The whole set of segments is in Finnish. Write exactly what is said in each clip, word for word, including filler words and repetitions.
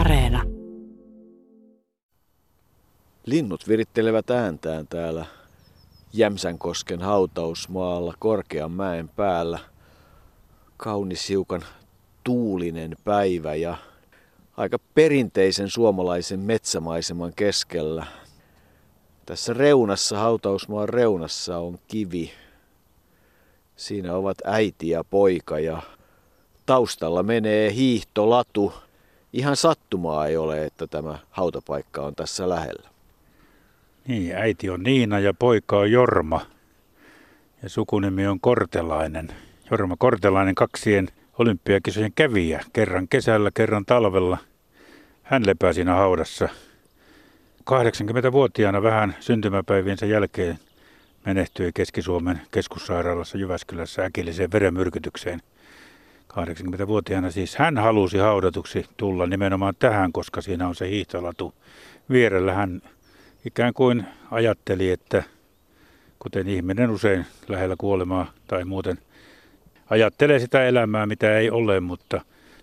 Areena. Linnut virittelevät ääntään täällä Jämsänkosken hautausmaalla korkean mäen päällä. Kaunis hiukan tuulinen päivä ja aika perinteisen suomalaisen metsämaiseman keskellä. Tässä reunassa, hautausmaan reunassa on kivi. Siinä ovat äiti ja poika ja taustalla menee hiihtolatu. Ihan sattumaa ei ole, että tämä hautapaikka on tässä lähellä. Niin, äiti on Niina ja poika on Jorma. Ja sukunimi on Kortelainen. Jorma Kortelainen, kaksien olympiakisojen kävijä. Kerran kesällä, kerran talvella. Hän lepää siinä haudassa. kahdeksankymmentävuotiaana vähän syntymäpäiviensä jälkeen menehtyi Keski-Suomen keskussairaalassa Jyväskylässä äkilliseen verenmyrkytykseen. kahdeksankymmentävuotiaana siis hän halusi haudatuksi tulla nimenomaan tähän, koska siinä on se hiihtolatu vierellä. Hän ikään kuin ajatteli, että kuten ihminen usein lähellä kuolemaa tai muuten ajattelee sitä elämää, mitä ei ole, mutta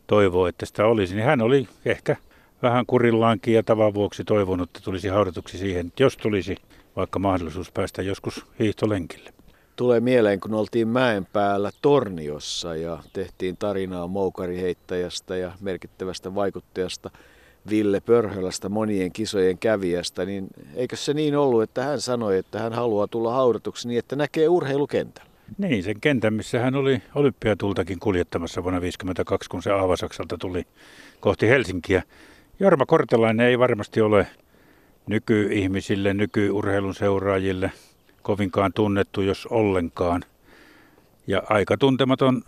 toivoo, että sitä olisi, niin hän oli ehkä vähän kurillaankin ja tavan vuoksi toivonut, että tulisi haudatuksi siihen, että jos tulisi vaikka mahdollisuus päästä joskus hiihtolenkille. Tulee mieleen, kun oltiin mäen päällä Torniossa ja tehtiin tarinaa moukariheittäjästä ja merkittävästä vaikuttajasta Ville Pörhölästä, monien kisojen kävijästä, niin eikö se niin ollut, että hän sanoi, että hän haluaa tulla haudatuksi niin, että näkee urheilukentän? Niin, sen kentän, missä hän oli olympiatultakin kuljettamassa vuonna tuhatyhdeksänsataaviisikymmentäkaksi, kun se Aavasaksalta tuli kohti Helsinkiä. Jorma Kortelainen ei varmasti ole nykyihmisille, nykyurheilun seuraajille kovinkaan tunnettu, jos ollenkaan. Ja aika tuntematon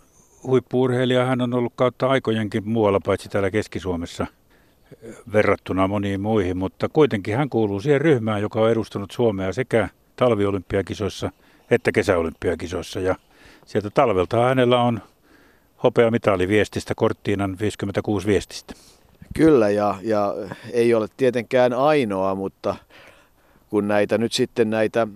huippu-urheilija hän on ollut kautta aikojenkin muualla, paitsi täällä Keski-Suomessa verrattuna moniin muihin. Mutta kuitenkin hän kuuluu siihen ryhmään, joka on edustanut Suomea sekä talviolympiakisoissa että kesäolympiakisoissa. Ja sieltä talvelta hänellä on hopeamitali viestistä, Cortinan viisikymmentäkuusi viestistä. Kyllä, ja, ja ei ole tietenkään ainoa, mutta kun näitä nyt sitten näitä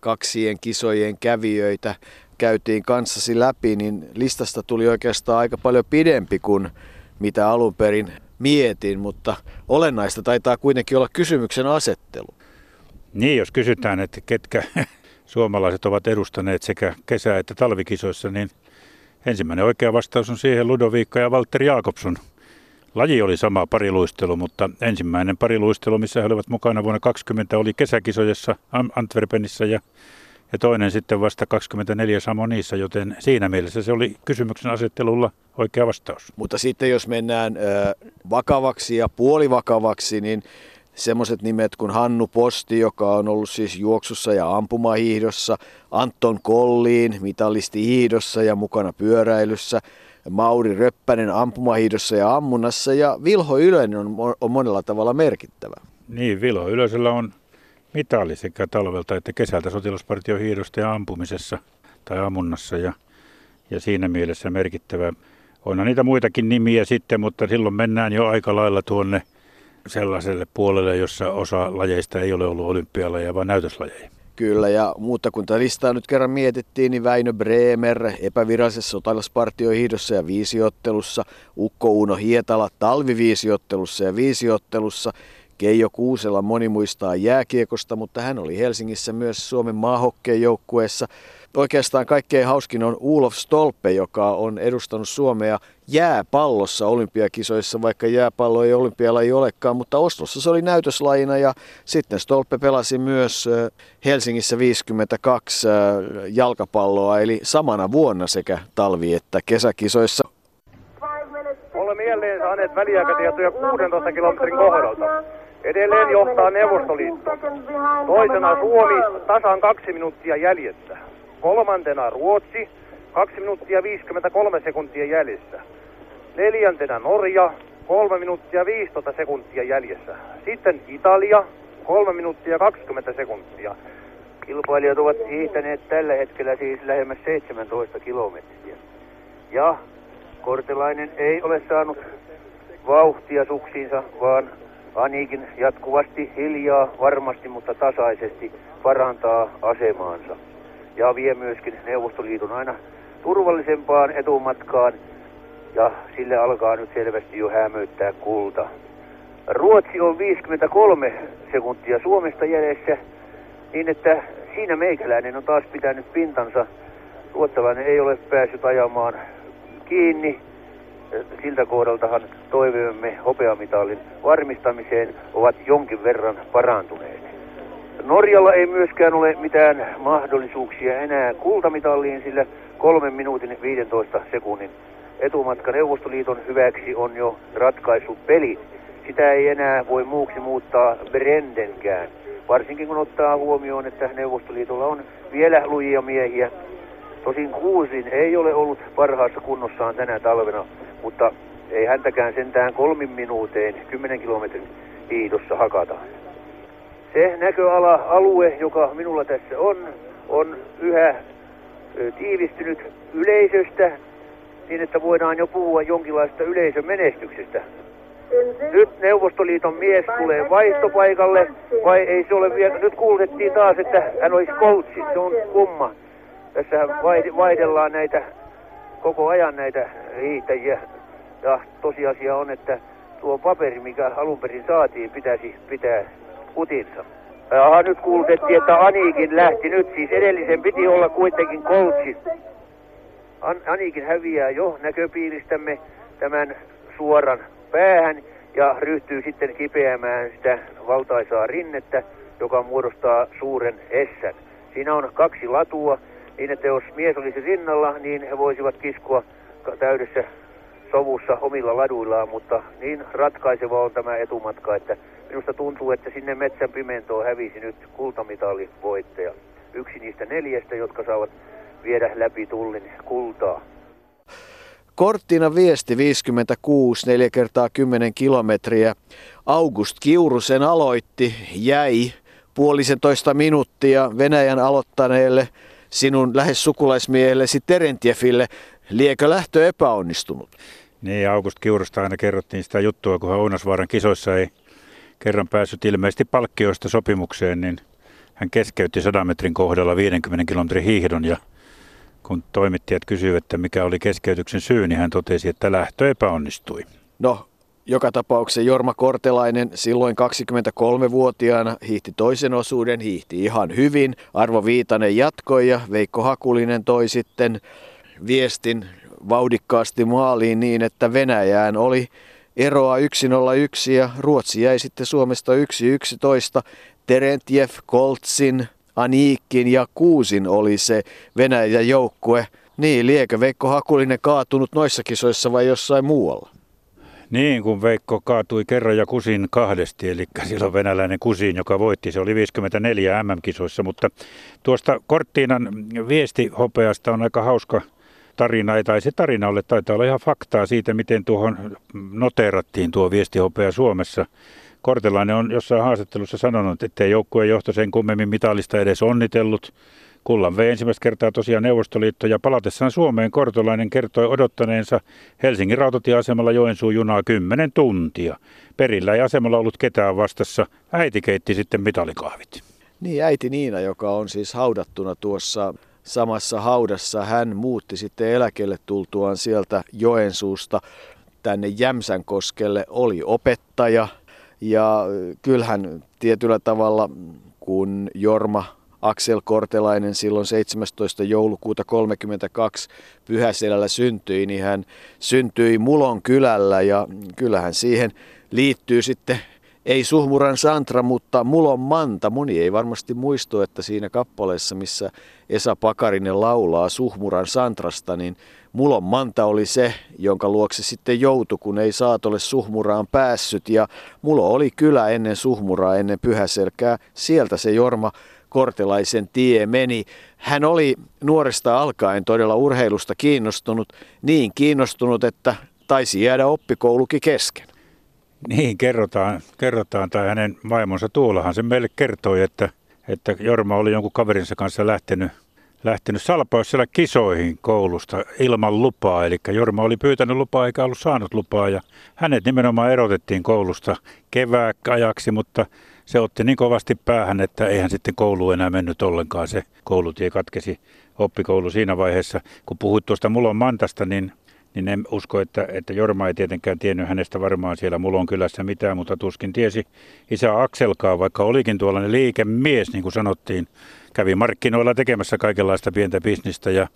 kaksien kisojen kävijöitä käytiin kanssasi läpi, niin listasta tuli oikeastaan aika paljon pidempi kuin mitä alun perin mietin, mutta olennaista taitaa kuitenkin olla kysymyksen asettelu. Niin, jos kysytään, että ketkä suomalaiset ovat edustaneet sekä kesä- että talvikisoissa, niin ensimmäinen oikea vastaus on siihen Ludowika ja Walter Jakobsson. Laji oli sama, pariluistelu, mutta ensimmäinen pariluistelu, missä he olivat mukana vuonna kaksikymmentä, oli kesäkisoissa Antwerpenissa ja, ja toinen sitten vasta kaksikymmentäneljä Samonissa, joten siinä mielessä se oli kysymyksen asettelulla oikea vastaus. Mutta sitten jos mennään ö, vakavaksi ja puolivakavaksi, niin semmoiset nimet kuin Hannu Posti, joka on ollut siis juoksussa ja ampumahiihdossa, Anton Kollin, mitalisti hiihdossa ja mukana pyöräilyssä, Mauri Röppänen ampumahiidossa ja ammunnassa, ja Vilho Ylönen on, on monella tavalla merkittävä. Niin, Vilho Ylösellä on mitali sekä talvelta että kesältä sotilaspartion hiidosta ja ampumisessa tai ammunnassa, ja, ja siinä mielessä merkittävä. Onhan niitä muitakin nimiä sitten, mutta silloin mennään jo aika lailla tuonne sellaiselle puolelle, jossa osa lajeista ei ole ollut olympialajeja, vaan näytöslajeja. Kyllä, ja muuta kuin tätä listaa nyt kerran mietittiin, niin Väinö Bremer epävirallisessa sotilaspartiohiihdossa ja viisiottelussa, Ukko Uuno Hietala talviviisiottelussa ja viisiottelussa, Keijo Kuusela moni muistaa jääkiekosta, mutta hän oli Helsingissä myös Suomen maahokkeejoukkueessa. Oikeastaan kaikkein hauskin on Olof Stolpe, joka on edustanut Suomea jääpallossa olympiakisoissa, vaikka jääpallo ei olympialaji olekaan, mutta Oslossa se oli näytöslajina, ja sitten Stolpe pelasi myös Helsingissä viisikymmentäkaksi jalkapalloa, eli samana vuonna sekä talvi- että kesäkisoissa. Olemme jälleen saaneet väliaikatietoja kuusitoista kilometrin kohdalta. Edelleen johtaa Neuvostoliitto. Toisena Suomi tasan kaksi minuuttia jäljessä. Kolmantena Ruotsi kaksi minuuttia viisikymmentäkolme sekuntia jäljessä. Neljäntenä Norja kolme minuuttia viisitoista sekuntia jäljessä. Sitten Italia kolme minuuttia kaksikymmentä sekuntia. Kilpailijat ovat hiihtäneet tällä hetkellä siis lähemmäs seitsemäntoista kilometriä. Ja Kortelainen ei ole saanut vauhtia suksiinsa, vaan Anikin jatkuvasti hiljaa, varmasti, mutta tasaisesti parantaa asemaansa. Ja vie myöskin Neuvostoliiton aina turvallisempaan etumatkaan, ja sille alkaa nyt selvästi jo hämöittää kulta. Ruotsi on viisikymmentäkolme sekuntia Suomesta jäljessä, niin että siinä meikäläinen on taas pitänyt pintansa. Ruotsalainen ei ole päässyt ajamaan kiinni. Siltä kohdaltahan toiveemme hopeamitalin varmistamiseen ovat jonkin verran parantuneet. Norjalla ei myöskään ole mitään mahdollisuuksia enää kultamitaliin, sillä kolmen minuutin viidentoista sekunnin etumatka Neuvostoliiton hyväksi on jo ratkaissut peli. Sitä ei enää voi muuksi muuttaa Brendenkään, varsinkin kun ottaa huomioon, että Neuvostoliitolla on vielä lujia miehiä. Tosin Kuusin ei ole ollut parhaassa kunnossaan tänä talvena, mutta ei häntäkään sentään kolmin minuuteen kymmenen kilometrin hiidossa hakata. Se näköala-alue, joka minulla tässä on, on yhä tiivistynyt yleisöstä, niin että voidaan jo puhua jonkinlaista yleisömenestyksestä. Nyt Neuvostoliiton mies tulee vaihtopaikalle, vai ei se ole vielä? Nyt kuultettiin taas, että hän olisi Coltschin, se on kumma. Tässä vaihdellaan näitä, koko ajan näitä hiihtäjiä, ja tosiasia on, että tuo paperi, mikä alun perin saatiin, pitäisi pitää kutinsa. Aha, nyt kuultettiin, että Anikin lähti nyt, siis edellisen piti olla kuitenkin Coltschin. An- Anikin häviää jo näköpiiristämme tämän suoran päähän ja ryhtyy sitten kipeämään sitä valtaisaa rinnettä, joka muodostaa suuren essän. Siinä on kaksi latua, niin että jos mies olisi rinnalla, niin he voisivat kiskoa täydessä sovussa omilla laduillaan, mutta niin ratkaiseva on tämä etumatka, että minusta tuntuu, että sinne metsän pimentoon hävisi nyt kultamitali voittaja. Yksi niistä neljästä, jotka saavat viedä läpi tullin kultaa. Cortina viesti viisikymmentäkuusi, neljä kertaa kymmenen kilometriä. August Kiurusen aloitti, jäi puolisentoista minuuttia Venäjän aloittaneelle sinun lähes sukulaismiehellesi Terentjeville. Liekö lähtö epäonnistunut? Niin, August Kiurusta aina kerrottiin sitä juttua, kun hän Ounasvaaran kisoissa ei kerran päässyt ilmeisesti palkkioista sopimukseen, niin hän keskeytti sadan metrin kohdalla viidenkymmenen kilometrin hiihdon, ja kun toimittajat kysyivät, että mikä oli keskeytyksen syy, niin hän totesi, että lähtö epäonnistui. No, joka tapauksessa Jorma Kortelainen silloin kaksikymmentäkolmevuotiaana hiihti toisen osuuden, hiihti ihan hyvin. Arvo Viitanen jatkoi ja Veikko Hakulinen toi sitten viestin vauhdikkaasti maaliin niin, että Venäjään oli eroa yksi nolla yksi ja Ruotsi jäi sitten Suomesta yksi yksitoista. Terentjev, Coltschin, Anikin ja Kuusin oli se Venäjän joukkue. Niin, liekö Veikko Hakulinen kaatunut noissa kisoissa vai jossain muualla? Niin, kun Veikko kaatui kerran ja Kusin kahdesti, eli silloin venäläinen Kusin, joka voitti. Se oli viisikymmentäneljä M M-kisoissa, mutta tuosta Cortinan viestihopeasta on aika hauska tarina. Ei tai se tarina ole, taitaa olla ihan faktaa siitä, miten tuohon noteerattiin tuo viestihopea Suomessa. Kortelainen on jossain haastattelussa sanonut, ettei joukkueen johto sen kummemmin mitalista edes onnitellut. Kullan vei ensimmäistä kertaa tosiaan Neuvostoliitto, ja palatessaan Suomeen Kortelainen kertoi odottaneensa Helsingin rautatieasemalla Joensuun junaa kymmenen tuntia. Perillä ei asemalla ollut ketään vastassa. Äiti keitti sitten mitalikahvit. Niin, äiti Niina, joka on siis haudattuna tuossa samassa haudassa, hän muutti sitten eläkelle tultuaan sieltä Joensuusta tänne Jämsänkoskelle, oli opettaja. Ja kyllähän tietyllä tavalla, kun Jorma Aksel Kortelainen silloin seitsemästoista joulukuuta kolmekymmentäkaksi Pyhäselällä syntyi, niin hän syntyi Mulon kylällä, ja kyllähän siihen liittyy sitten, ei Suhmuran Santra, mutta Mulon Manta. Moni ei varmasti muistu, että siinä kappaleessa, missä Esa Pakarinen laulaa Suhmuran Santrasta, niin Mulon Manta oli se, jonka luokse sitten joutui, kun ei saatolle Suhmuraan päässyt. Ja Mulo oli kylä ennen Suhmuraa, ennen Pyhäselkää. Sieltä se Jorma Kortelaisen tie meni. Hän oli nuoresta alkaen todella urheilusta kiinnostunut, niin kiinnostunut, että taisi jäädä oppikoulukin kesken. Niin, kerrotaan, kerrotaan, tai hänen vaimonsa Tuulahan sen meille kertoi, että, että Jorma oli jonkun kaverinsa kanssa lähtenyt, lähtenyt Salpausselä kisoihin koulusta ilman lupaa. Eli Jorma oli pyytänyt lupaa eikä ollut saanut lupaa, ja hänet nimenomaan erotettiin koulusta kevääajaksi, mutta se otti niin kovasti päähän, että eihän sitten koulu enää mennyt ollenkaan. Se koulutie katkesi, oppikoulu siinä vaiheessa. Kun puhuit tuosta Mulon Mantasta, niin niin en usko, että, että Jorma ei tietenkään tiennyt hänestä varmaan siellä Mulon kylässä mitään, mutta tuskin tiesi isä Akselkaa, vaikka olikin tuollainen liikemies, niin kuin sanottiin. Kävi markkinoilla tekemässä kaikenlaista pientä bisnistä ja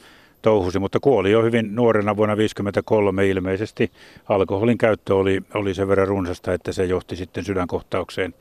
touhusi, mutta kuoli jo hyvin nuorena vuonna tuhatyhdeksänsataaviisikymmentäkolme ilmeisesti. Alkoholin käyttö oli, oli sen verran runsasta, että se johti sitten sydänkohtaukseen.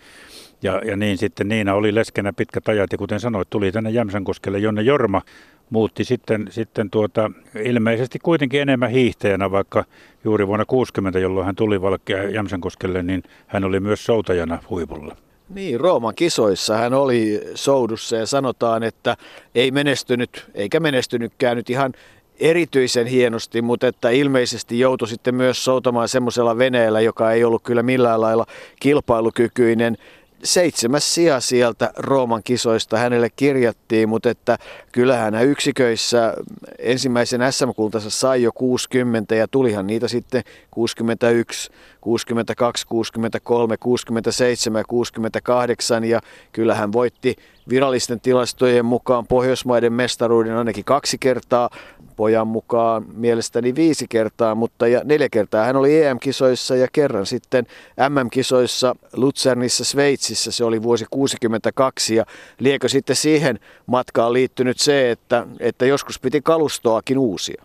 Ja, ja niin sitten Niina oli leskenä pitkät ajat ja kuten sanoit, tuli tänne Jämsänkoskelle, jonne Jorma muutti sitten, sitten tuota, ilmeisesti kuitenkin enemmän hiihtäjänä, vaikka juuri vuonna kuusikymmentä, jolloin hän tuli Valkea Jämsänkoskelle, niin hän oli myös soutajana huipulla. Niin, Rooman kisoissa hän oli soudussa ja sanotaan, että ei menestynyt, eikä menestynytkään nyt ihan erityisen hienosti, mutta että ilmeisesti joutui sitten myös soutamaan semmoisella veneellä, joka ei ollut kyllä millään lailla kilpailukykyinen. Seitsemäs sija sieltä Rooman kisoista hänelle kirjattiin, mutta että kyllähän hän yksiköissä ensimmäisen äs äm-kultansa sai jo kuusikymmentä ja tulihan niitä sitten kuusikymmentäyksi, kuusikymmentäkaksi, kuusikymmentäkolme, kuusikymmentäseitsemän, kuusikymmentäkahdeksan ja kyllähän voitti virallisten tilastojen mukaan Pohjoismaiden mestaruuden ainakin kaksi kertaa, pojan mukaan mielestäni viisi kertaa, mutta ja neljä kertaa hän oli E M-kisoissa ja kerran sitten M M-kisoissa Luzernissa Sveitsissä, se oli vuosi kuusikymmentäkaksi ja liekö sitten siihen matkaan liittynyt se, että, että joskus piti kalustoakin uusia.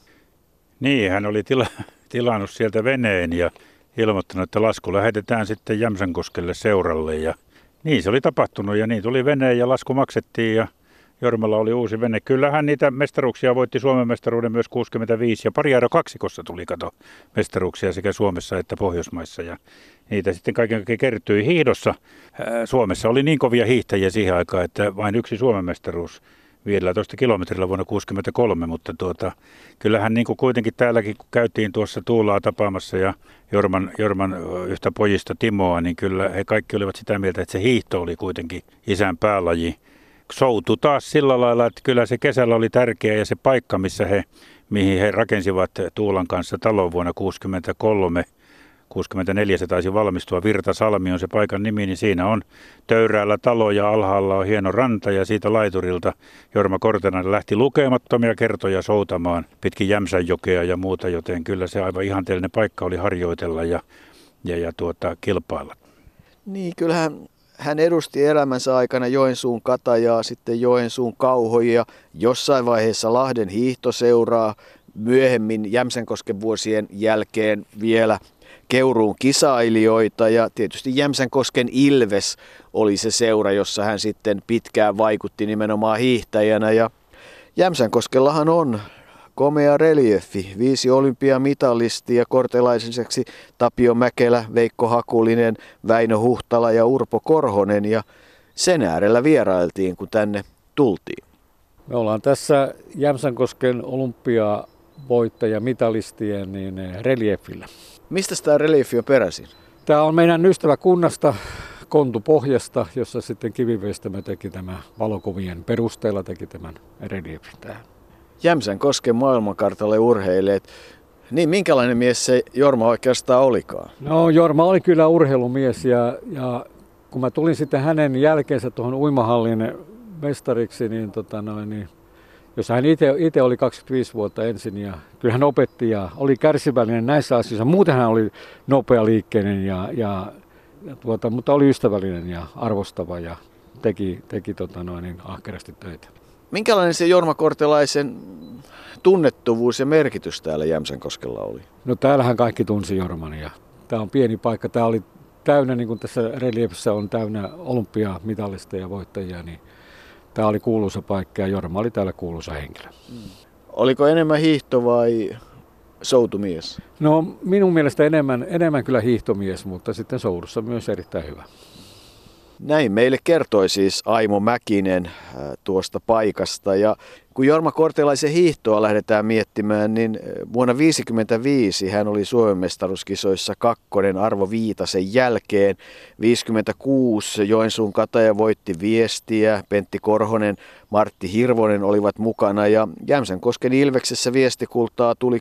Niin, hän oli tila, tilannut sieltä veneen ja ilmoittanut, että lasku lähetetään sitten Jämsänkoskelle seuralle ja niin se oli tapahtunut ja niin tuli veneen ja lasku maksettiin ja Jormalla oli uusi vene. Kyllähän niitä mestaruuksia voitti Suomen mestaruuden myös kuusikymmentäviisi ja pariaero kaksikossa tuli kato mestaruuksia sekä Suomessa että Pohjoismaissa ja niitä sitten kaiken kaikkiaan kertyi hiihdossa. Suomessa oli niin kovia hiihtäjiä siihen aikaan, että vain yksi Suomen mestaruus viidellätoista kilometrillä vuonna tuhatyhdeksänsataakuusikymmentäkolme, mutta tuota, kyllähän niin kuin kuitenkin täälläkin, kun käytiin tuossa Tuulaa tapaamassa ja Jorman, Jorman yhtä pojista Timoa, niin kyllä he kaikki olivat sitä mieltä, että se hiihto oli kuitenkin isän päälaji. Soutu taas sillä lailla, että kyllä se kesällä oli tärkeä ja se paikka, missä he, mihin he rakensivat Tuulan kanssa talon vuonna tuhatyhdeksänsataakuusikymmentäkolme, kuusikymmentäneljä se taisi valmistua, Virtasalmi on se paikan nimi, niin siinä on Töyräällä talo ja alhaalla on hieno ranta ja siitä laiturilta Jorma Kortelainen lähti lukemattomia kertoja soutamaan pitkin Jämsänjokea ja muuta, joten kyllä se aivan ihanteellinen paikka oli harjoitella ja, ja, ja tuota, kilpailla. Niin, kyllähän hän edusti elämänsä aikana Joensuun Katajaa, sitten Joensuun Kauhojia, jossain vaiheessa Lahden hiihtoseuraa, myöhemmin Jämsänkosken vuosien jälkeen vielä Keuruun kisailijoita ja tietysti Jämsänkosken Ilves oli se seura, jossa hän sitten pitkään vaikutti nimenomaan hiihtäjänä. Ja Jämsänkoskellahan on komea reliefi, viisi olympiamitalistia, Kortelaisen lisäksi Tapio Mäkelä, Veikko Hakulinen, Väinö Huhtala ja Urpo Korhonen ja sen äärellä vierailtiin, kun tänne tultiin. Me ollaan tässä Jämsänkosken olympiavoittaja-mitalistien niin reliefillä. Mistä tämä reliefi on peräisin? Tämä on meidän ystäväkunnasta Kontupohjasta, jossa sitten Kivivestämö teki tämä valokuvien perusteella teki tämän reliefin tähän. Jämsänkosken maailmankartalle urheileet. Niin minkälainen mies se Jorma oikeastaan olikaan? No Jorma oli kyllä urheilumies ja, ja kun mä tulin sitten hänen jälkeensä tuohon uimahallin mestariksi, niin, tota noin, niin jos hän itse oli kaksikymmentäviisi vuotta ensin ja kyllä hän opetti ja oli kärsivällinen näissä asioissa. Muuten hän oli nopealiikkeinen, ja, ja, ja tuota, mutta oli ystävällinen ja arvostava ja teki, teki tota noin, ahkerasti töitä. Minkälainen se Jorma Kortelaisen tunnettuvuus ja merkitys täällä Jämsänkoskella oli? No täällähän kaikki tunsi Jorman ja tämä on pieni paikka. Tämä oli täynnä, niin kuin tässä reliefissä on täynnä olympiamitalisteja ja voittajia, niin tämä oli kuuluisa paikka ja Jorma oli täällä kuuluisa henkilö. Mm. Oliko enemmän hiihto vai soutumies? No minun mielestä enemmän, enemmän kyllä hiihtomies, mutta sitten soudussa myös erittäin hyvä. Näin meille kertoi siis Aimo Mäkinen tuosta paikasta ja kun Jorma Kortelaisen hiihtoa lähdetään miettimään, niin vuonna tuhatyhdeksänsataaviisikymmentäviisi hän oli Suomen mestaruuskisoissa kakkonen Arvo Viitasen jälkeen. tuhatyhdeksänsataaviisikymmentäkuusi Joensuun Kataja voitti viestiä, Pentti Korhonen, Martti Hirvonen olivat mukana ja Jämsänkosken Ilveksessä viestikultaa tuli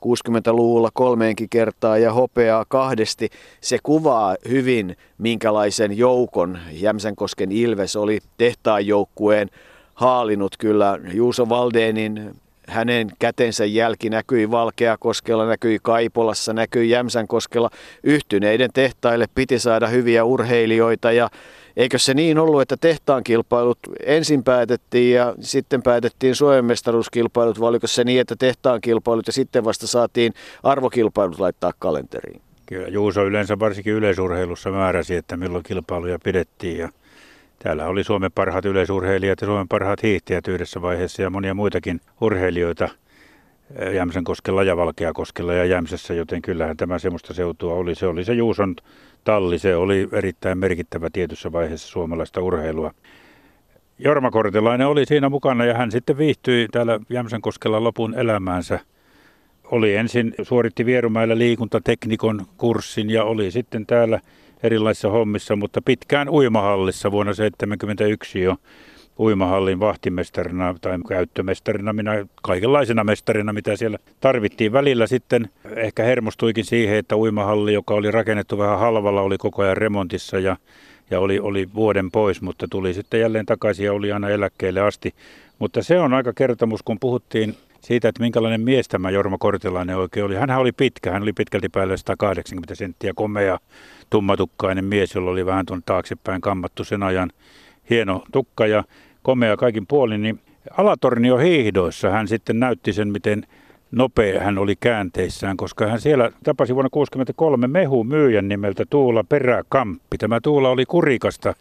kuusikymmentäluvulla kolmeenkin kertaa ja hopeaa kahdesti. Se kuvaa hyvin, minkälaisen joukon Jämsänkosken Ilves oli tehtaan joukkueen haalinut kyllä Juuso Valdeenin hänen kätensä jälki näkyi Valkeakoskella, näkyi Kaipolassa, näkyi Jämsänkoskella. Yhtyneiden tehtaille piti saada hyviä urheilijoita ja eikö se niin ollut, että tehtaan kilpailut ensin päätettiin ja sitten päätettiin Suomen mestaruuskilpailut, vai oliko se niin, että tehtaan kilpailut ja sitten vasta saatiin arvokilpailut laittaa kalenteriin? Kyllä, Juuso yleensä varsinkin yleisurheilussa määräsi, että milloin kilpailuja pidettiin ja täällä oli Suomen parhaat yleisurheilijat ja Suomen parhaat hiihtäjät yhdessä vaiheessa ja monia muitakin urheilijoita Jämsänkoskella ja Valkeakoskella ja Jämsässä, joten kyllähän tämä semmoista seutua oli. Se oli se Juuson talli, se oli erittäin merkittävä tietyssä vaiheessa suomalaista urheilua. Jorma Kortelainen oli siinä mukana ja hän sitten viihtyi täällä Jämsänkoskella lopun elämäänsä. Oli ensin, suoritti Vierumäellä liikuntateknikon kurssin ja oli sitten täällä erilaisissa hommissa, mutta pitkään uimahallissa vuonna tuhatyhdeksänsataaseitsemänkymmentäyksi jo uimahallin vahtimestarina tai käyttömestarina, minä kaikenlaisena mestarina, mitä siellä tarvittiin. Välillä sitten ehkä hermostuikin siihen, että uimahalli, joka oli rakennettu vähän halvalla, oli koko ajan remontissa ja, ja oli, oli vuoden pois, mutta tuli sitten jälleen takaisin ja oli aina eläkkeelle asti. Mutta se on aika kertomus, kun puhuttiin siitä, että minkälainen mies tämä Jorma Kortelainen oikein oli. Hänhän oli pitkä, hän oli pitkälti päälle sata kahdeksankymmentä senttiä, komea, tummatukkainen mies, jolla oli vähän tuon taaksepäin kammattu sen ajan. Hieno tukka ja komea kaikin puolin, niin Alatornio hiihdoissa hän sitten näytti sen, miten nopea hän oli käänteissään, koska hän siellä tapasi vuonna tuhatyhdeksänsataakuusikymmentäkolme mehumyyjän nimeltä Tuula Peräkamppi. Tämä Tuula oli Kurikasta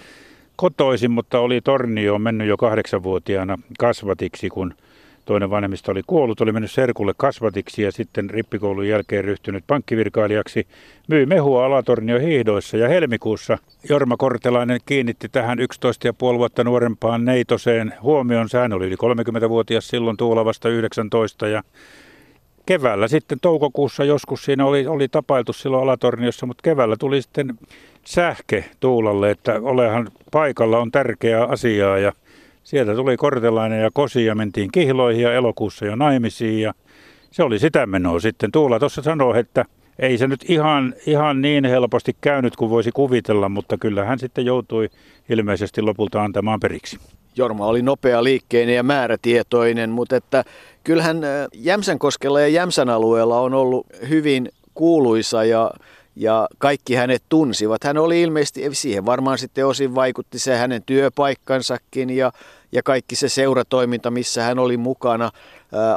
kotoisin, mutta oli Tornioon mennyt jo kahdeksanvuotiaana kasvatiksi, kun toinen vanhemmista oli kuollut, oli mennyt serkulle kasvatiksi ja sitten rippikoulun jälkeen ryhtynyt pankkivirkailijaksi. Myi mehua Alatornio hiihdoissa ja helmikuussa Jorma Kortelainen kiinnitti tähän yksitoista ja puoli vuotta nuorempaan neitoseen huomioon. Hän oli yli kolmekymmentävuotias silloin, Tuula vasta yhdeksäntoista ja keväällä sitten toukokuussa joskus siinä oli, oli tapailtu silloin Alatorniossa, mutta keväällä tuli sitten sähke Tuulalle, että olehan paikalla, on tärkeää asiaa ja sieltä tuli Kortelainen ja Kosi ja mentiin kihloihin ja elokuussa jo naimisiin ja se oli sitä menoa sitten. Tuula tuossa sanoi, että ei se nyt ihan, ihan niin helposti käynyt kuin voisi kuvitella, mutta kyllä hän sitten joutui ilmeisesti lopulta antamaan periksi. Jorma oli nopea liikkeinen ja määrätietoinen, mutta että kyllähän Jämsänkoskella ja Jämsän alueella on ollut hyvin kuuluisa ja Ja kaikki hänet tunsivat. Hän oli ilmeisesti, siihen varmaan sitten osin vaikutti se hänen työpaikkansakin ja, ja kaikki se seuratoiminta, missä hän oli mukana.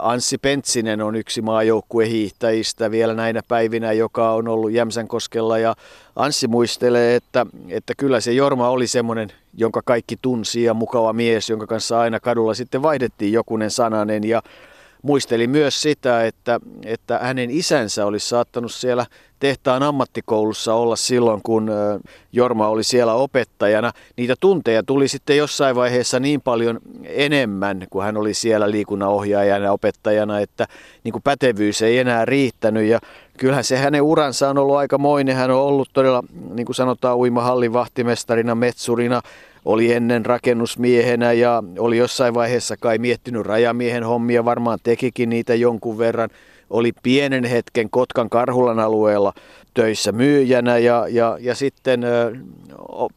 Anssi Pentsinen on yksi maajoukkuehiihtäjistä vielä näinä päivinä, joka on ollut Jämsänkoskella. Ja Anssi muistelee, että, että kyllä se Jorma oli semmoinen, jonka kaikki tunsi ja mukava mies, jonka kanssa aina kadulla sitten vaihdettiin jokunen sananen. Ja muisteli myös sitä, että, että hänen isänsä olisi saattanut siellä tehtaan ammattikoulussa olla silloin, kun Jorma oli siellä opettajana. Niitä tunteja tuli sitten jossain vaiheessa niin paljon enemmän, kun hän oli siellä liikunnanohjaajana ja opettajana, että niin kuin pätevyys ei enää riittänyt. Ja kyllähän se hänen uransa on ollut aikamoinen. Hän on ollut todella, niin kuin sanotaan, uimahallin vahtimestarina, metsurina. Oli ennen rakennusmiehenä ja oli jossain vaiheessa kai miettinyt rajamiehen hommia, varmaan tekikin niitä jonkun verran. Oli pienen hetken Kotkan Karhulan alueella töissä myyjänä ja, ja, ja sitten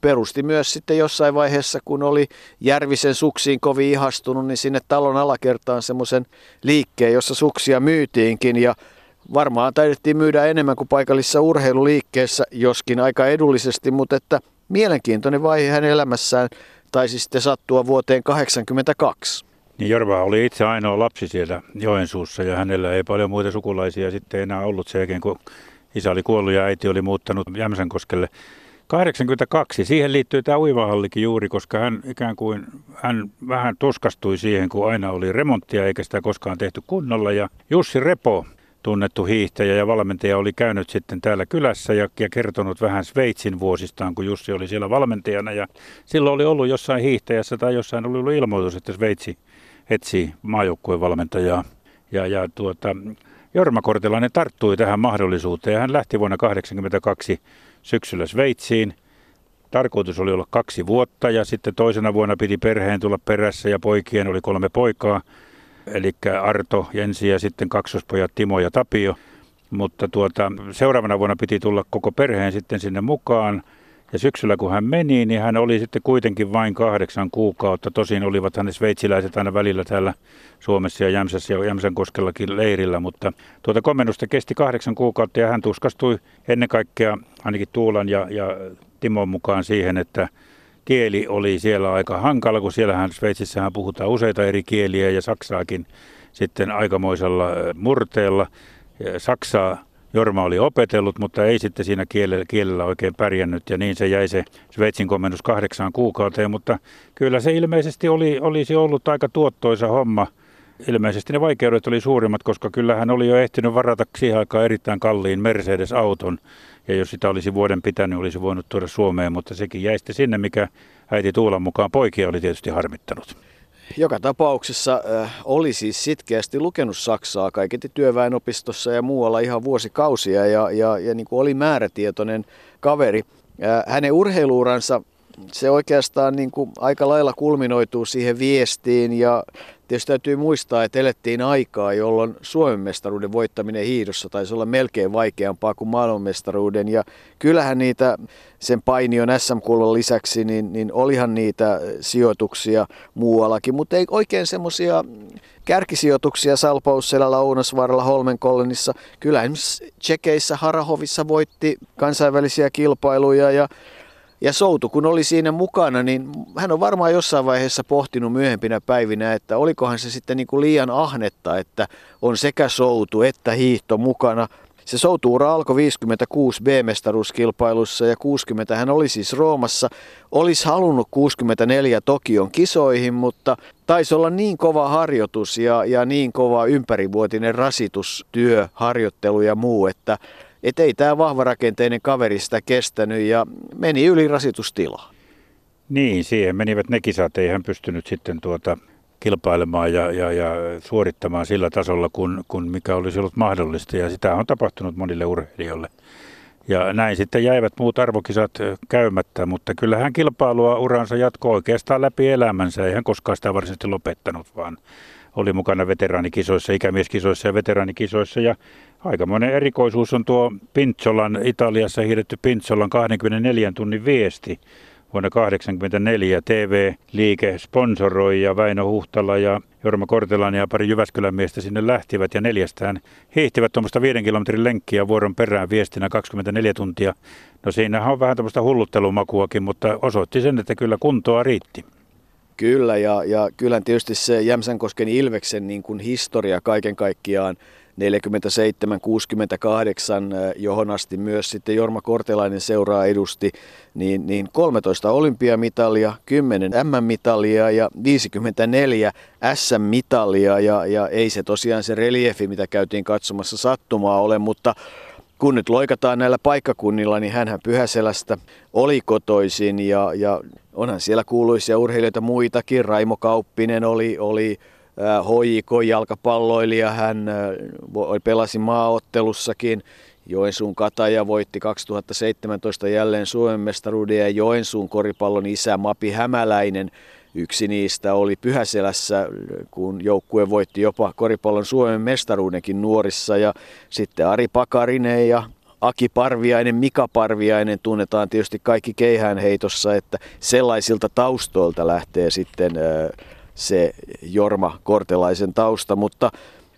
perusti myös sitten jossain vaiheessa, kun oli Järvisen suksiin kovin ihastunut, niin sinne talon alakertaan semmoisen liikkeen, jossa suksia myytiinkin ja varmaan taidettiin myydä enemmän kuin paikallisessa urheiluliikkeessä, joskin aika edullisesti, mutta että mielenkiintoinen vaihe hänen elämässään taisi sitten sattua vuoteen tuhatyhdeksänsataakahdeksankymmentäkaksi. Niin Jorma oli itse ainoa lapsi siellä Joensuussa ja hänellä ei paljon muita sukulaisia sitten enää ollut sen jälkeen, kun isä oli kuollut ja äiti oli muuttanut Jämsänkoskelle. tuhatyhdeksänsataakahdeksankymmentäkaksi, siihen liittyy tämä uimahallikin juuri, koska hän ikään kuin hän vähän tuskastui siihen, kun aina oli remonttia eikä sitä koskaan tehty kunnolla ja Jussi Repo, tunnettu hiihtäjä ja valmentaja, oli käynyt sitten täällä kylässä ja, ja kertonut vähän Sveitsin vuosistaan, kun Jussi oli siellä valmentajana. Ja silloin oli ollut jossain hiihtäjässä tai jossain oli ollut ilmoitus, että Sveitsi etsii maajoukkueen valmentajaa. Ja, ja tuota, Jorma Kortelainen tarttui tähän mahdollisuuteen ja hän lähti vuonna tuhatyhdeksänsataakahdeksankymmentäkaksi syksyllä Sveitsiin. Tarkoitus oli olla kaksi vuotta ja sitten toisena vuonna piti perheen tulla perässä ja poikien oli kolme poikaa. Eli Arto, Jensi ja sitten kaksospojat Timo ja Tapio. Mutta tuota, seuraavana vuonna piti tulla koko perheen sitten sinne mukaan. Ja syksyllä kun hän meni, niin hän oli sitten kuitenkin vain kahdeksan kuukautta. Tosin olivat hänet sveitsiläiset aina välillä täällä Suomessa ja Jämsässä ja Jämsänkoskellakin leirillä. Mutta tuota komennusta kesti kahdeksan kuukautta ja hän tuskastui ennen kaikkea ainakin Tuulan ja, ja Timon mukaan siihen, että kieli oli siellä aika hankala, kun siellähän Sveitsissähän puhutaan useita eri kieliä ja saksaakin sitten aikamoisella murteella. Saksaa Jorma oli opetellut, mutta ei sitten siinä kielellä, kielellä oikein pärjännyt ja niin se jäi se Sveitsin komennus kahdeksaan kuukauteen, mutta kyllä se ilmeisesti oli, olisi ollut aika tuottoisa homma. Ilmeisesti ne vaikeudet oli suurimmat, koska kyllähän oli jo ehtinyt varata siihen aikaan erittäin kalliin Mercedes-auton. Ja jos sitä olisi vuoden pitänyt, olisi voinut tuoda Suomeen, mutta sekin jäi sitten sinne, mikä äiti Tuulan mukaan poikia oli tietysti harmittanut. Joka tapauksessa äh, oli siis sitkeästi lukenut saksaa kaiketi työväenopistossa ja muualla ihan vuosikausia ja, ja, ja niin kuin oli määrätietoinen kaveri. Äh, hänen urheiluuransa se oikeastaan niin kuin aika lailla kulminoituu siihen viestiin ja tietysti täytyy muistaa, että elettiin aikaa, jolloin Suomen mestaruuden voittaminen hiihdossa taisi olla melkein vaikeampaa kuin maailmanmestaruuden. Ja kyllähän niitä sen painion äs äm -kullan lisäksi, niin, niin olihan niitä sijoituksia muuallakin, mutta ei oikein semmoisia kärkisijoituksia Salpausselällä, Ounasvaaralla, Holmenkollenissa. Kyllä esimerkiksi Tšekeissä, Harahovissa voitti kansainvälisiä kilpailuja ja Ja Soutu, kun oli siinä mukana, niin hän on varmaan jossain vaiheessa pohtinut myöhempinä päivinä, että olikohan se sitten niin kuin liian ahnetta, että on sekä soutu että hiihto mukana. Se soutuura alkoi viisikymmentäkuusi B-mestaruuskilpailussa ja kuusikymmentä hän oli siis Roomassa. Olisi halunnut kuusikymmentäneljä Tokion kisoihin, mutta taisi olla niin kova harjoitus ja, ja niin kova ympärivuotinen rasitustyö, harjoittelu ja muu, että Että ei tämä vahvarakenteinen kaveri sitä kestänyt ja meni yli rasitustilaa. Niin, siihen menivät ne kisat. Ei hän pystynyt sitten tuota kilpailemaan ja, ja, ja suorittamaan sillä tasolla, kun, kun mikä olisi ollut mahdollista. Ja sitä on tapahtunut monille urheilijoille. Ja näin sitten jäivät muut arvokisat käymättä, mutta kyllähän kilpailua uransa jatkoi oikeastaan läpi elämänsä. Ei hän koskaan sitä varsinaisesti lopettanut, vaan oli mukana veteraanikisoissa, ikämieskisoissa ja veteraanikisoissa. Ja aikamoinen erikoisuus on tuo Pintsolan, Italiassa hiidetty Pintsolan kaksikymmentäneljä tunnin viesti vuonna tuhatyhdeksänsataakahdeksankymmentäneljä. T V-liike sponsoroi ja Väino Huhtala ja Jorma Kortelainen ja pari Jyväskylän miestä sinne lähtivät ja neljästään hiihtivät tuommoista viiden kilometrin lenkkiä vuoron perään viestinä kaksikymmentäneljä tuntia. No siinähän on vähän tämmöistä hulluttelumakuakin, mutta osoitti sen, että kyllä kuntoa riitti. Kyllä, ja, ja kyllähän tietysti se Jämsänkosken Ilveksen niin kuin historia kaiken kaikkiaan neljäkymmentäseitsemän kuusikymmentäkahdeksan, johon asti myös sitten Jorma Kortelainen seuraa edusti, niin, niin kolmetoista olympiamitalia, kymmenen äm äm -mitalia ja viisikymmentäneljä äs äm -mitalia. Ja, ja ei se tosiaan se reliefi, mitä käytiin katsomassa, sattumaa ole, mutta kun nyt loikataan näillä paikkakunnilla, niin hänhän Pyhäselästä oli kotoisin ja, ja onhan siellä kuuluisia urheilijoita muitakin. Raimo Kauppinen oli, oli H J K-jalkapalloilija, hän pelasi maaottelussakin. Joensuun Kataja voitti kaksituhattaseitsemäntoista jälleen Suomen mestaruuden ja Joensuun koripallon isä Mapi Hämäläinen. Yksi niistä oli Pyhäselässä, kun joukkue voitti jopa koripallon Suomen mestaruudenkin nuorissa. Ja sitten Ari Pakarinen ja Aki Parviainen, Mika Parviainen tunnetaan tietysti kaikki keihäänheitossa, että sellaisilta taustoilta lähtee sitten se Jorma Kortelaisen tausta, mutta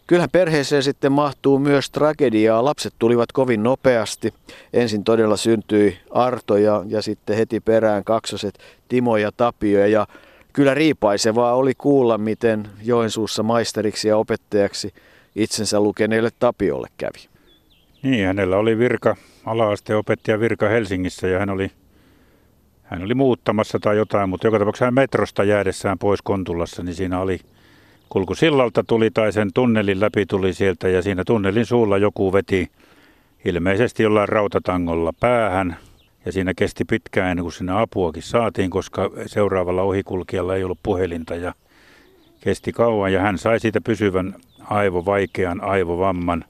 kyllähän perheeseen sitten mahtuu myös tragediaa. Lapset tulivat kovin nopeasti. Ensin todella syntyi Arto ja, ja sitten heti perään kaksoset Timo ja Tapio. Ja kyllä riipaisevaa oli kuulla, miten Joensuussa maisteriksi ja opettajaksi itsensä lukeneelle Tapiolle kävi. Niin, hänellä oli virka, ala-asteen opettaja virka Helsingissä ja hän oli Hän oli muuttamassa tai jotain, mutta joka tapauksessa hän metrosta jäädessään pois Kontulassa, niin siinä oli kulku sillalta tuli tai sen tunnelin läpi tuli sieltä ja siinä tunnelin suulla joku veti ilmeisesti jollain rautatangolla päähän ja siinä kesti pitkään ennen kuin sinne apuakin saatiin, koska seuraavalla ohikulkijalla ei ollut puhelinta ja kesti kauan ja hän sai siitä pysyvän aivovaikean aivovamman.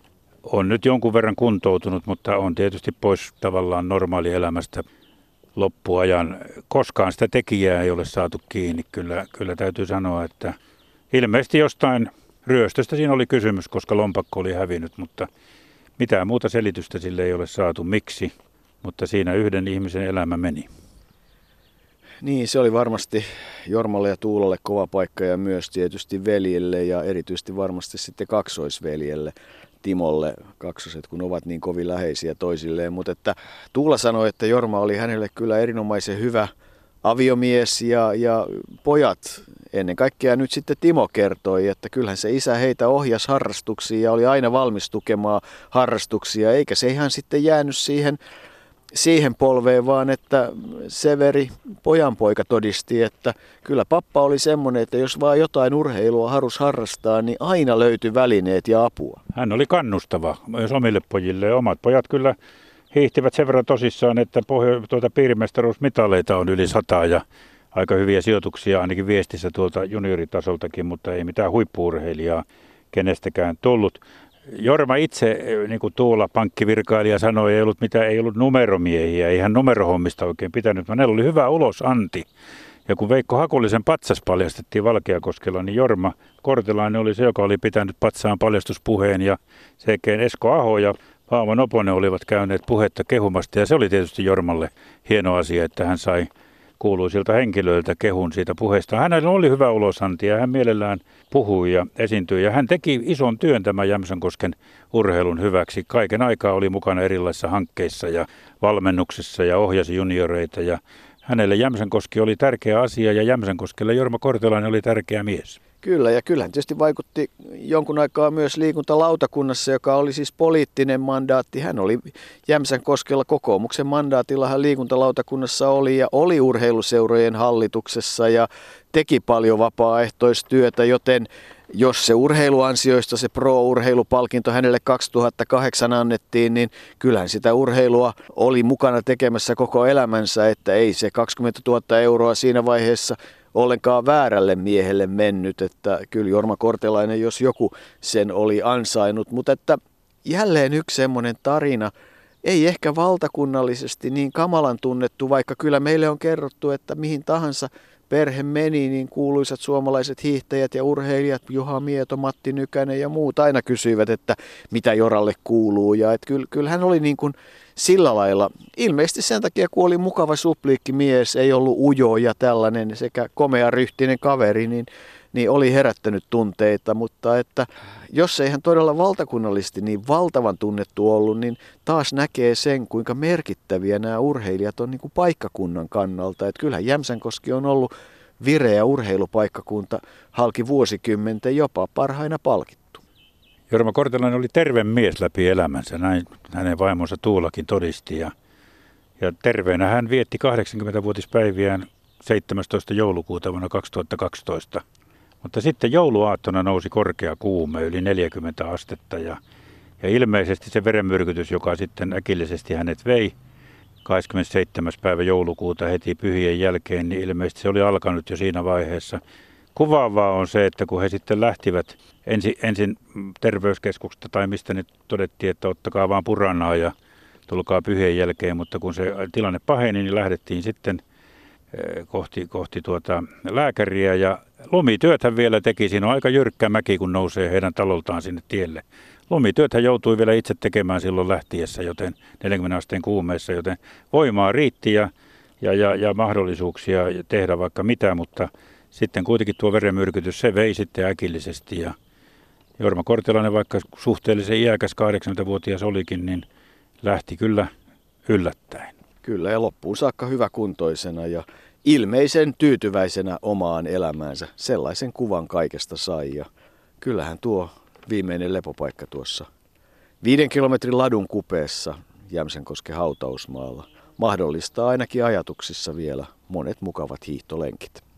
On nyt jonkun verran kuntoutunut, mutta on tietysti pois tavallaan normaalielämästä loppuajan. Koskaan sitä tekijää ei ole saatu kiinni. Kyllä, kyllä täytyy sanoa, että ilmeisesti jostain ryöstöstä siinä oli kysymys, koska lompakko oli hävinnyt, mutta mitään muuta selitystä sille ei ole saatu. Miksi? mutta siinä yhden ihmisen elämä meni. Niin, se oli varmasti Jormalle ja Tuulalle kova paikka ja myös tietysti veljelle ja erityisesti varmasti sitten kaksoisveljelle, Timolle, kaksoset kun ovat niin kovin läheisiä toisilleen. Mutta että Tuula sanoi, että Jorma oli hänelle kyllä erinomaisen hyvä aviomies ja, ja pojat. Ennen kaikkea nyt sitten Timo kertoi, että kyllähän se isä heitä ohjasi harrastuksiin ja oli aina valmis tukemaan harrastuksia, eikä se ihan sitten jäänyt siihen... siihen polveen, vaan että Severi, pojanpoika, todisti, että kyllä pappa oli semmoinen, että jos vaan jotain urheilua harus harrastaa, niin aina löytyi välineet ja apua. Hän oli kannustava myös omille pojille. Omat pojat kyllä hiihtivät sen verran tosissaan, että pohjo- tuota piirimestaruusmitaleita on yli sataa ja aika hyviä sijoituksia ainakin viestissä tuolta junioritasoltakin, mutta ei mitään huippu-urheilijaa kenestäkään tullut. Jorma itse, niin kuin Tuula pankkivirkailija sanoi, ei ollut mitään, ei ollut numeromiehiä, ei hän numerohommista oikein pitänyt, vaan hänellä oli hyvä ulosanti. Ja kun Veikko Hakulisen patsas paljastettiin Valkeakoskella, niin Jorma Kortelainen oli se, joka oli pitänyt patsaan paljastuspuheen, ja sekin Esko Aho ja Paavo Noponen olivat käyneet puhetta kehumasta, ja se oli tietysti Jormalle hieno asia, että hän sai kuuluisilta henkilöiltä kehun siitä puheesta. Hänellä oli hyvä ulosanti ja hän mielellään puhui ja esiintyi. Ja hän teki ison työn tämän Jämsänkosken urheilun hyväksi. Kaiken aikaa oli mukana erilaisissa hankkeissa ja valmennuksissa ja ohjasi junioreita. Ja hänelle Jämsänkoski oli tärkeä asia ja Jämsänkoskelle Jorma Kortelainen oli tärkeä mies. Kyllä, ja kyllähän tietysti vaikutti jonkun aikaa myös liikuntalautakunnassa, joka oli siis poliittinen mandaatti. Hän oli Jämsänkoskella kokoomuksen mandaatilla, hän liikuntalautakunnassa oli ja oli urheiluseurojen hallituksessa ja teki paljon vapaaehtoistyötä, joten jos se urheiluansioista, se pro-urheilupalkinto hänelle kaksituhattakahdeksan annettiin, niin kyllähän sitä urheilua oli mukana tekemässä koko elämänsä, että ei se kaksikymmentätuhatta euroa siinä vaiheessa ollenkaan väärälle miehelle mennyt, että kyllä Jorma Kortelainen, jos joku, sen oli ansainnut, mutta että jälleen yksi semmoinen tarina, ei ehkä valtakunnallisesti niin kamalan tunnettu, vaikka kyllä meille on kerrottu, että mihin tahansa perhe meni, niin kuuluisat suomalaiset hiihtäjät ja urheilijat, Juha Mieto, Matti Nykänen ja muut aina kysyivät, että mitä Joralle kuuluu. Ja et kyllä hän oli niin kuin sillä lailla, ilmeisesti sen takia, kun oli mukava supliikkimies, ei ollut ujo ja tällainen sekä komea ryhtinen kaveri, niin, niin oli herättänyt tunteita. Mutta että jos ei hän todella valtakunnallisesti niin valtavan tunnettu ollut, niin taas näkee sen, kuinka merkittäviä nämä urheilijat on niin kuin paikkakunnan kannalta. Että kyllähän Jämsänkoski on ollut vireä urheilupaikkakunta halki vuosikymmentä, jopa parhaina palkittu. Jorma Kortelainen oli terve mies läpi elämänsä, näin hänen vaimonsa Tuulakin todisti. Ja, ja terveenä hän vietti kahdeksankymmentävuotispäiviään seitsemästoista joulukuuta vuonna kaksituhattakaksitoista. Mutta sitten jouluaattona nousi korkea kuume yli neljäkymmentä astetta ja, ja ilmeisesti se verenmyrkytys, joka sitten äkillisesti hänet vei kahdeskymmenesseitsemäs päivä joulukuuta heti pyhien jälkeen, niin ilmeisesti se oli alkanut jo siinä vaiheessa. Kuvaavaa on se, että kun he sitten lähtivät ensin, ensin terveyskeskuksesta tai mistä nyt todettiin, että ottakaa vaan puranaa ja tulkaa pyhien jälkeen, mutta kun se tilanne paheni, niin lähdettiin sitten kohti, kohti tuota lääkäriä ja lumityöthän vielä teki. Siinä on aika jyrkkä mäki, kun nousee heidän taloltaan sinne tielle. Lumityöthän joutui vielä itse tekemään silloin lähtiessä, joten neljänkymmenen asteen kuumeessa, joten voimaa riitti ja, ja, ja, ja mahdollisuuksia tehdä vaikka mitä, mutta sitten kuitenkin tuo verenmyrkytys, se vei sitten äkillisesti. Ja Jorma Kortelainen, vaikka suhteellisen iäkäs kahdeksankymmentävuotias olikin, niin lähti kyllä yllättäen. Kyllä, ja loppuun saakka hyväkuntoisena ja ilmeisen tyytyväisenä omaan elämäänsä. Sellaisen kuvan kaikesta sai ja kyllähän tuo viimeinen lepopaikka tuossa viiden kilometrin ladun kupeessa Jämsänkosken hautausmaalla mahdollistaa ainakin ajatuksissa vielä monet mukavat hiihtolenkit.